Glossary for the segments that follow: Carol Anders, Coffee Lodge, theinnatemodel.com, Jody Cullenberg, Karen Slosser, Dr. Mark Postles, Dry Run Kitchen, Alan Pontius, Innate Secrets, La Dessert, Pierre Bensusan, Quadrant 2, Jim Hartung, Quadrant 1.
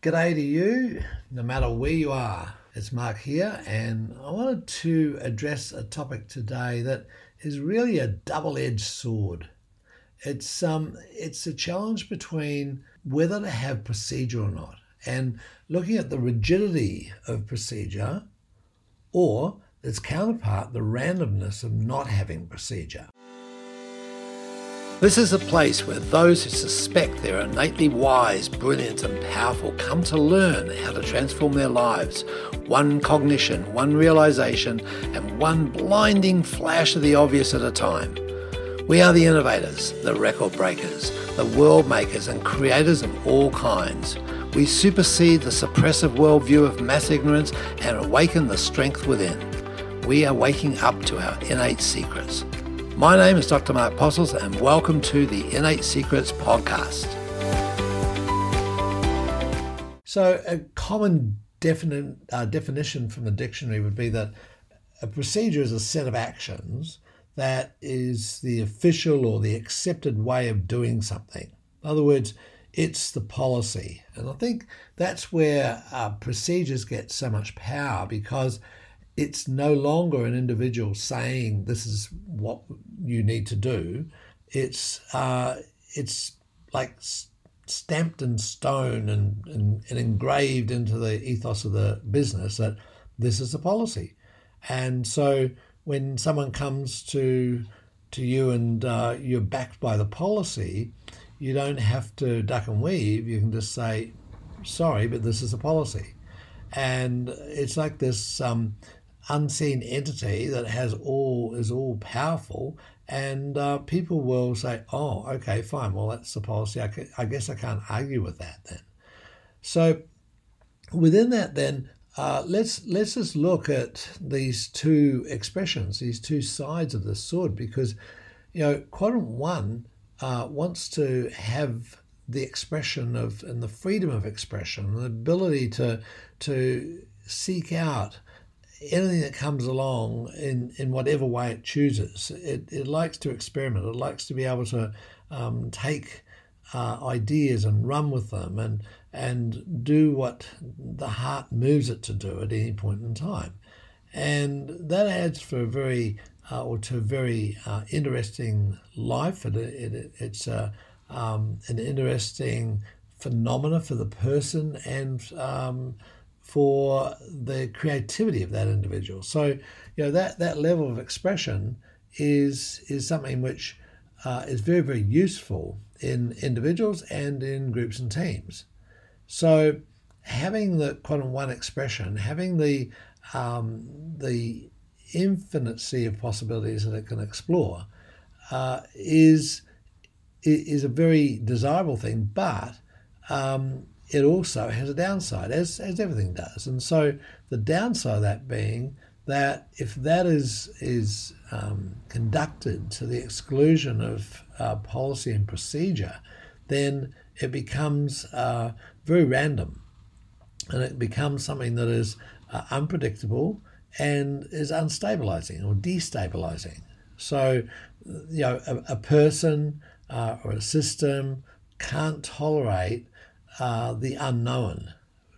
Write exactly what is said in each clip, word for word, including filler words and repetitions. G'day to you, no matter where you are. It's Mark here, and I wanted to address a topic today that is really a double-edged sword. It's um, it's a challenge between whether to have procedure or not, and looking at the rigidity of procedure, or its counterpart, the randomness of not having procedure. This is a place where those who suspect they're innately wise, brilliant and powerful come to learn how to transform their lives. One cognition, one realization and one blinding flash of the obvious at a time. We are the innovators, the record breakers, the world makers and creators of all kinds. We supersede the suppressive worldview of mass ignorance and awaken the strength within. We are waking up to our innate secrets. My name is Doctor Mark Postles and welcome to the Innate Secrets podcast. So a common definite, uh, definition from the dictionary would be that a procedure is a set of actions that is the official or the accepted way of doing something. In other words, it's the policy. And I think that's where uh, procedures get so much power, because it's no longer an individual saying this is what you need to do. It's uh, it's like stamped in stone and, and, and engraved into the ethos of the business that this is the policy. And so when someone comes to to you and uh, you're backed by the policy, you don't have to duck and weave. You can just say, sorry, but this is the policy. And it's like this Um, unseen entity that has all is all powerful, and uh, people will say, "Oh, okay, fine. Well, that's the policy. I, can, I guess I can't argue with that then." So, within that, then uh, let's let's just look at these two expressions, these two sides of the sword, because you know Quadrant One uh, wants to have the expression of and the freedom of expression, the ability to to seek out anything that comes along in, in whatever way it chooses. It it likes to experiment. It likes to be able to um, take uh, ideas and run with them and and do what the heart moves it to do at any point in time. And that adds for a very uh, or to a very uh, interesting life. It, it it's a um, an interesting phenomena for the person and Um, for the creativity of that individual. So, you know, that, that level of expression is is something which uh, is very, very useful in individuals and in groups and teams. So having the Quadrant One expression, having the, um, the infinite sea of possibilities that it can explore uh, is, is a very desirable thing, but um, it also has a downside, as as everything does. And so the downside of that being that if that is is um, conducted to the exclusion of uh, policy and procedure, then it becomes uh, very random, and it becomes something that is uh, unpredictable and is unstabilizing or destabilizing. So, you know, a, a person uh, or a system can't tolerate Uh, the unknown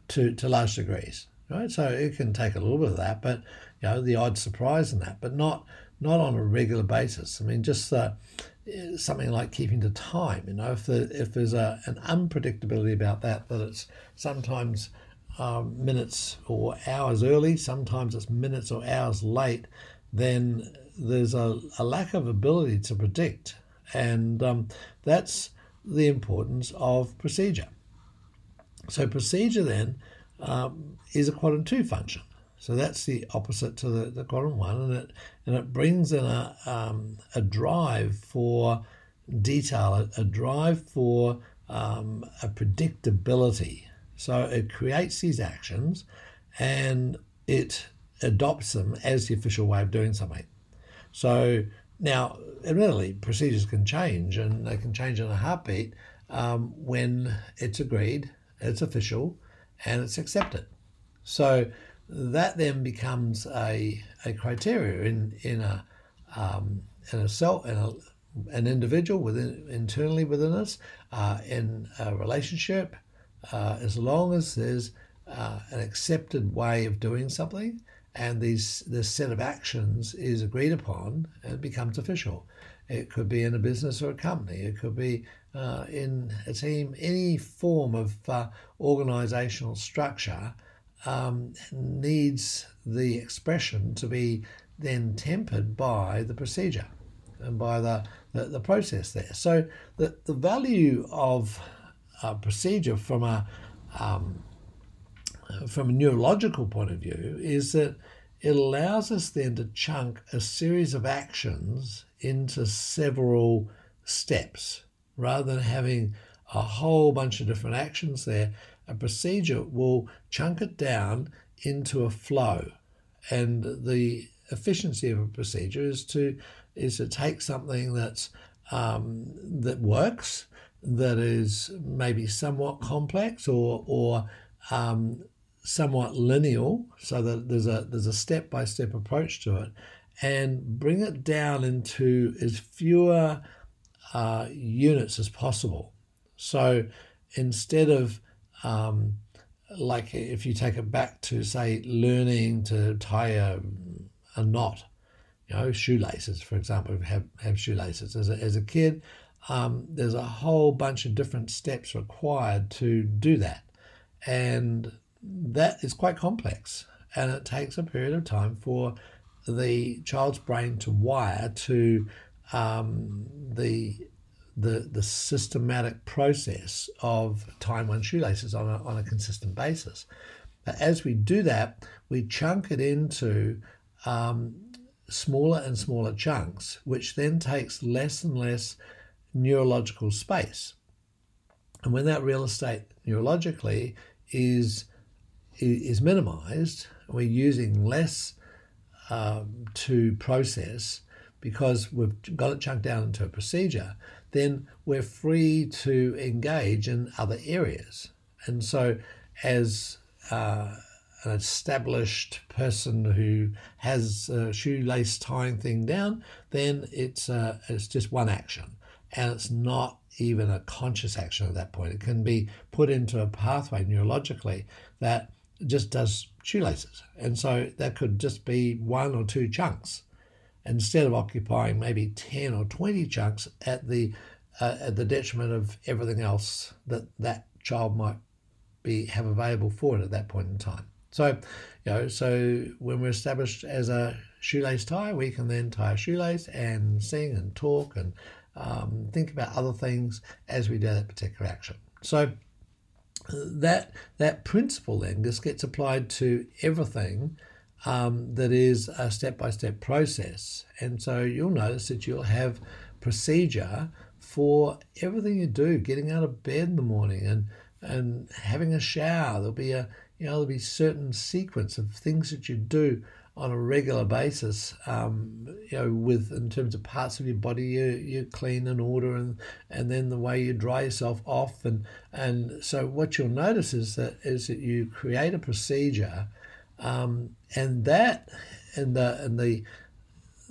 to, to large degrees, right? So it can take a little bit of that, but you know the odd surprise in that, but not not on a regular basis. I mean, just uh, something like keeping to time. You know, if the, if there's a, an unpredictability about that, that it's sometimes um, minutes or hours early, sometimes it's minutes or hours late, then there's a, a lack of ability to predict, and um, that's the importance of procedure. So procedure then um, is a Quadrant Two function. So that's the opposite to the, the Quadrant One, and it and it brings in a um, a drive for detail, a, a drive for um, a predictability. So it creates these actions, and it adopts them as the official way of doing something. So now, admittedly, procedures can change, and they can change in a heartbeat um, when it's agreed. It's official and it's accepted. So that then becomes a a criteria in in a um, in a self in a, an individual within internally within us, uh, in a relationship, uh, as long as there's uh, an accepted way of doing something and these this set of actions is agreed upon and becomes official. It could be in a business or a company. It could be uh, in a team. Any form of uh, organizational structure um, needs the expression to be then tempered by the procedure and by the, the, the process there. So the, the value of a procedure from a um, from a neurological point of view is that it allows us then to chunk a series of actions into several steps rather than having a whole bunch of different actions there. A procedure will chunk it down into a flow, and the efficiency of a procedure is to is to take something that's um, that works, that is maybe somewhat complex or or um, somewhat lineal, so that there's a there's a step-by-step approach to it, and bring it down into as fewer uh, units as possible. So instead of um, like if you take it back to say learning to tie a, a knot, you know, shoelaces for example, have have shoelaces as a, as a kid, um, there's a whole bunch of different steps required to do that, and that is quite complex, and it takes a period of time for the child's brain to wire to um, the the the systematic process of tying one shoelaces on a, on a consistent basis. But as we do that, we chunk it into um, smaller and smaller chunks, which then takes less and less neurological space. And when that real estate neurologically is is minimized, we're using less Um, to process because we've got it chunked down into a procedure, then we're free to engage in other areas. And so as uh, an established person who has a shoelace tying thing down, then it's uh, it's just one action, and it's not even a conscious action at that point. It can be put into a pathway neurologically that just does shoelaces, and so that could just be one or two chunks instead of occupying maybe ten or twenty chunks at the uh, at the detriment of everything else that that child might be have available for it at that point in time. So, you know, so when we're established as a shoelace tie, we can then tie a shoelace and sing and talk and um, think about other things as we do that particular action. So That that principle then just gets applied to everything um, that is a step-by-step process. And so you'll notice that you'll have procedure for everything you do, getting out of bed in the morning and and having a shower. There'll be a you know there'll be certain sequence of things that you do on a regular basis, um, you know, with in terms of parts of your body you you clean and order, and and then the way you dry yourself off, and and so what you'll notice is that is that you create a procedure, um, and that and the and the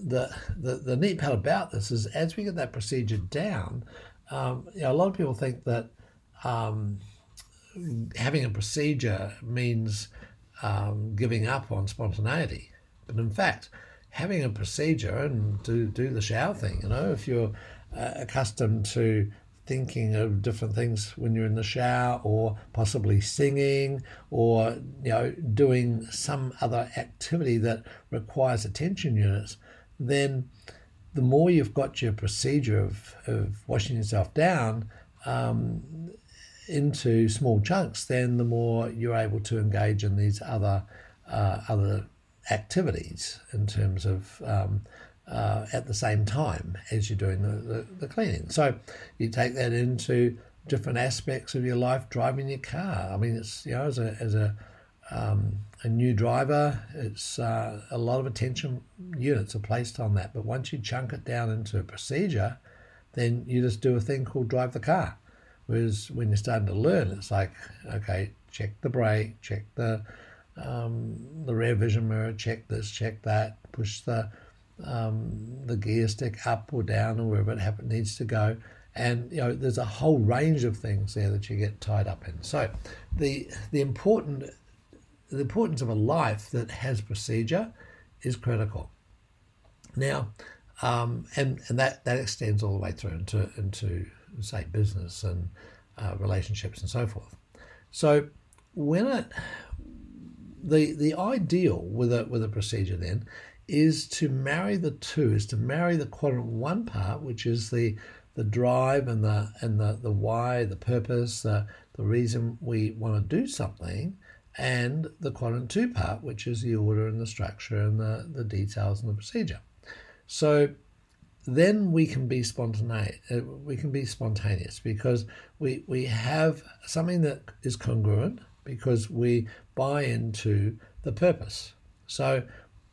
the the, the neat part about this is as we get that procedure down, um, you know, a lot of people think that um, having a procedure means Um, giving up on spontaneity, but in fact, having a procedure and to do the shower thing, you know, if you're uh, accustomed to thinking of different things when you're in the shower, or possibly singing, or you know, doing some other activity that requires attention units, then the more you've got your procedure of, of washing yourself down Um, into small chunks, then the more you're able to engage in these other uh, other activities in terms of um, uh, at the same time as you're doing the, the, the cleaning. So you take that into different aspects of your life, driving your car. I mean, it's, you know, as a as a um, a new driver, it's uh, a lot of attention units are placed on that. But once you chunk it down into a procedure, then you just do a thing called drive the car. Whereas when you're starting to learn, it's like, okay, check the brake, check the um, the rear vision mirror, check this, check that, push the um, the gear stick up or down or wherever it happens, needs to go, And you know, there's a whole range of things there that you get tied up in. So the the important the importance of a life that has procedure is critical. Now, um, and and that, that extends all the way through into into say business and uh, relationships and so forth. So when it the the ideal with a with a procedure then is to marry the two, is to marry the quadrant one part, which is the the drive and the and the, the why, the purpose, the, the reason we want to do something, and the quadrant two part, which is the order and the structure and the, the details and the procedure. So then we can be spontaneous, we can be spontaneous because we, we have something that is congruent because we buy into the purpose. So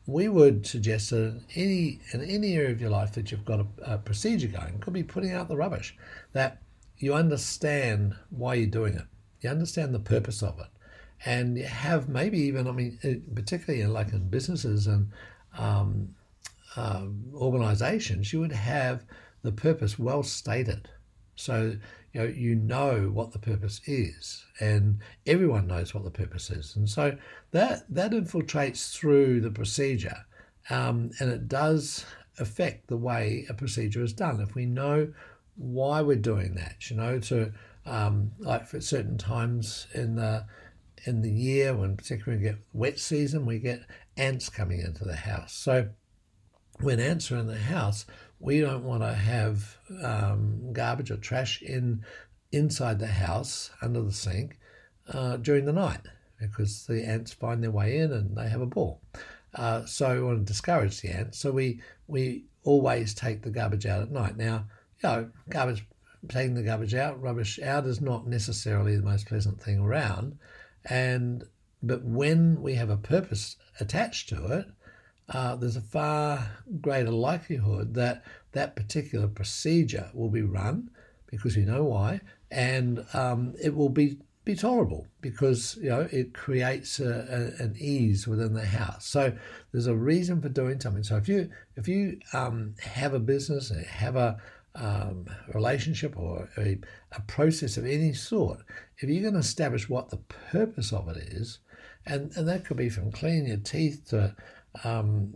we would suggest that in any, in any area of your life that you've got a, a procedure going, it could be putting out the rubbish, that you understand why you're doing it. You understand the purpose of it. And you have maybe even, I mean, particularly in, like in businesses and um, uh, organizations, you would have the purpose well stated. So, you know, you know what the purpose is, and everyone knows what the purpose is. And so that that infiltrates through the procedure, um, and it does affect the way a procedure is done. If we know why we're doing that, you know, to um, like for certain times in the in the year, when particularly we get wet season, we get ants coming into the house. So when ants are in the house, we don't want to have um, garbage or trash in inside the house under the sink uh, during the night, because the ants find their way in and they have a ball. Uh, so we want to discourage the ants. So we we always take the garbage out at night. Now, you know, garbage, taking the garbage out, rubbish out is not necessarily the most pleasant thing around. And but when we have a purpose attached to it, Uh, there's a far greater likelihood that that particular procedure will be run because we know why, and um, it will be, be tolerable because, you know, it creates a, a, an ease within the house. So there's a reason for doing something. So if you if you um, have a business, have a um, relationship or a, a process of any sort, if you're going to establish what the purpose of it is, and, and that could be from cleaning your teeth to Um,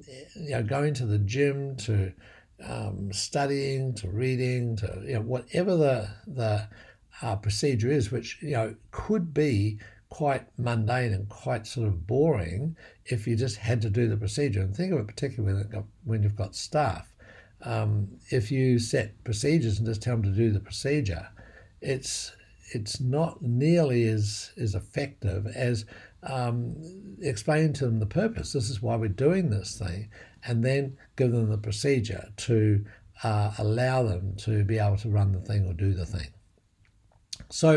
you know, going to the gym, to um, studying, to reading, to, you know, whatever the the uh, procedure is, which, you know, could be quite mundane and quite sort of boring if you just had to do the procedure. And think of it particularly when, it got, when you've got staff. Um, if you set procedures and just tell them to do the procedure, it's it's not nearly as, as effective as Um, explain to them the purpose. This is why we're doing this thing, and then give them the procedure to uh, allow them to be able to run the thing or do the thing. So,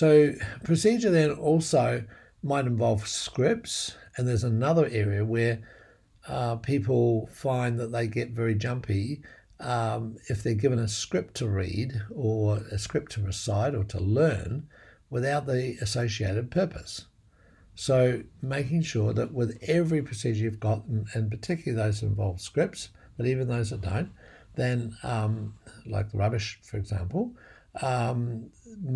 so procedure then also might involve scripts, and there's another area where uh, people find that they get very jumpy um, if they're given a script to read or a script to recite or to learn without the associated purpose. So making sure that with every procedure you've got, and particularly those that involve scripts, but even those that don't, then um, like the rubbish, for example, um,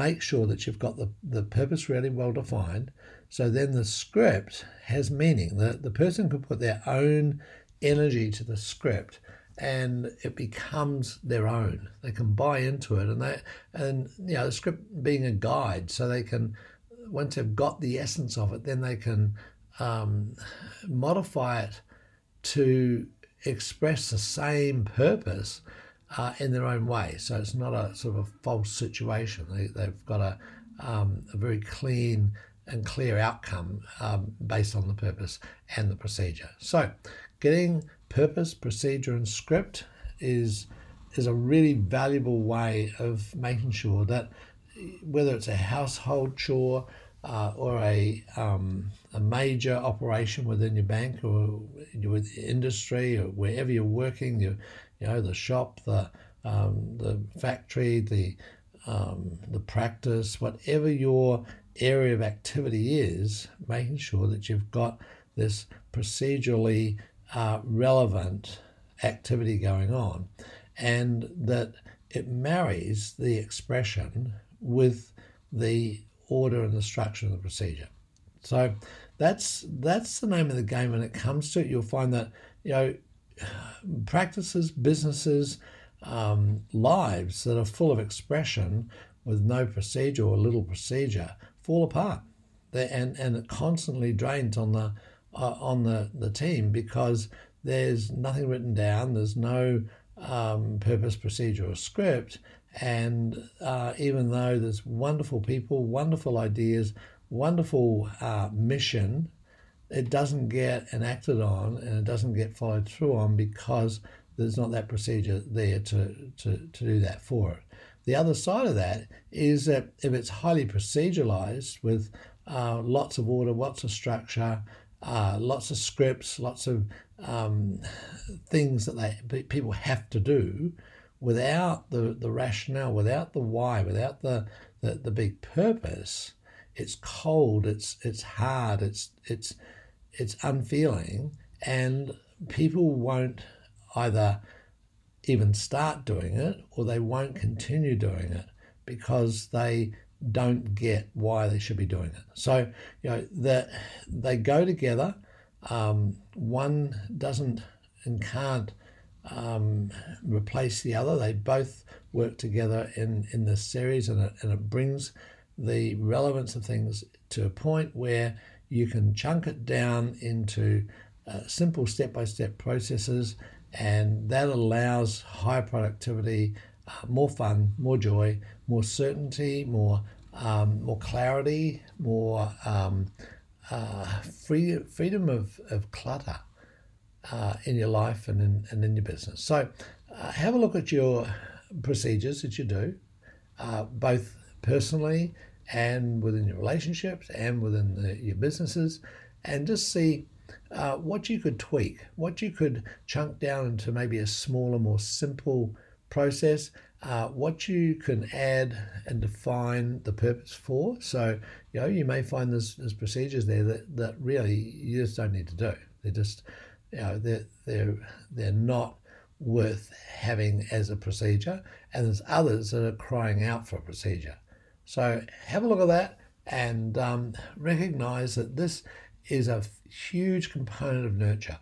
make sure that you've got the, the purpose really well defined. So then the script has meaning. The, the person can put their own energy to the script and it becomes their own. They can buy into it, and they, and you know, the script being a guide, so they can, once they've got the essence of it, then they can um, modify it to express the same purpose uh, in their own way. So it's not a sort of a false situation. They, they've got a, um, a very clean and clear outcome um, based on the purpose and the procedure. So getting purpose, procedure, and script is is a really valuable way of making sure that whether it's a household chore uh, or a um, a major operation within your bank or your industry or wherever you're working, you you know the shop, the um, the factory, the um, the practice, whatever your area of activity is, making sure that you've got this procedurally uh, relevant activity going on, and that it marries the expression with the order and the structure of the procedure. So that's that's the name of the game when it comes to it. You'll find that, you know, practices, businesses, um, lives that are full of expression with no procedure or little procedure fall apart. They're, and and it constantly drains on the uh, on the, the team because there's nothing written down. There's no um, purpose, procedure, or script. And uh, even though there's wonderful people, wonderful ideas, wonderful uh, mission, it doesn't get enacted on and it doesn't get followed through on because there's not that procedure there to, to, to do that for it. The other side of that is that if it's highly proceduralized with uh, lots of order, lots of structure, uh, lots of scripts, lots of um, things that they people have to do, without the, the rationale, without the why, without the, the, the big purpose, it's cold, it's it's hard, it's it's it's unfeeling, and people won't either even start doing it or they won't continue doing it because they don't get why they should be doing it. So, you know, that they go together. Um, one doesn't and can't Um, replace the other. They both work together in, in this series, and it, and it brings the relevance of things to a point where you can chunk it down into uh, simple step-by-step processes, and that allows higher productivity, uh, more fun, more joy, more certainty, more um, more clarity, more um, uh, free, freedom of, of clutter. Uh, in your life and in, and in your business. So uh, have a look at your procedures that you do, uh, both personally and within your relationships and within the, your businesses, and just see uh, what you could tweak, what you could chunk down into maybe a smaller, more simple process, uh, what you can add and define the purpose for. So, you know, you may find there's, there's procedures there that, that really you just don't need to do. They're just... You know, they're, they're, they're not worth having as a procedure, and there's others that are crying out for a procedure. So have a look at that and um, recognize that this is a huge component of nurture.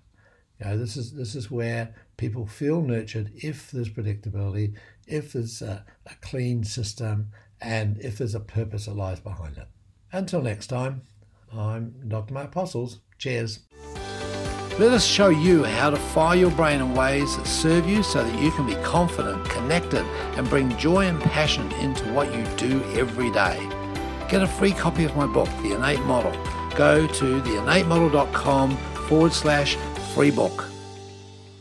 You know, this is this is where people feel nurtured if there's predictability, if there's a, a clean system, and if there's a purpose that lies behind it. Until next time, I'm Doctor Mark Postles. Cheers. Let us show you how to fire your brain in ways that serve you so that you can be confident, connected, and bring joy and passion into what you do every day. Get a free copy of my book, The Innate Model. Go to theinnatemodel.com forward slash free book.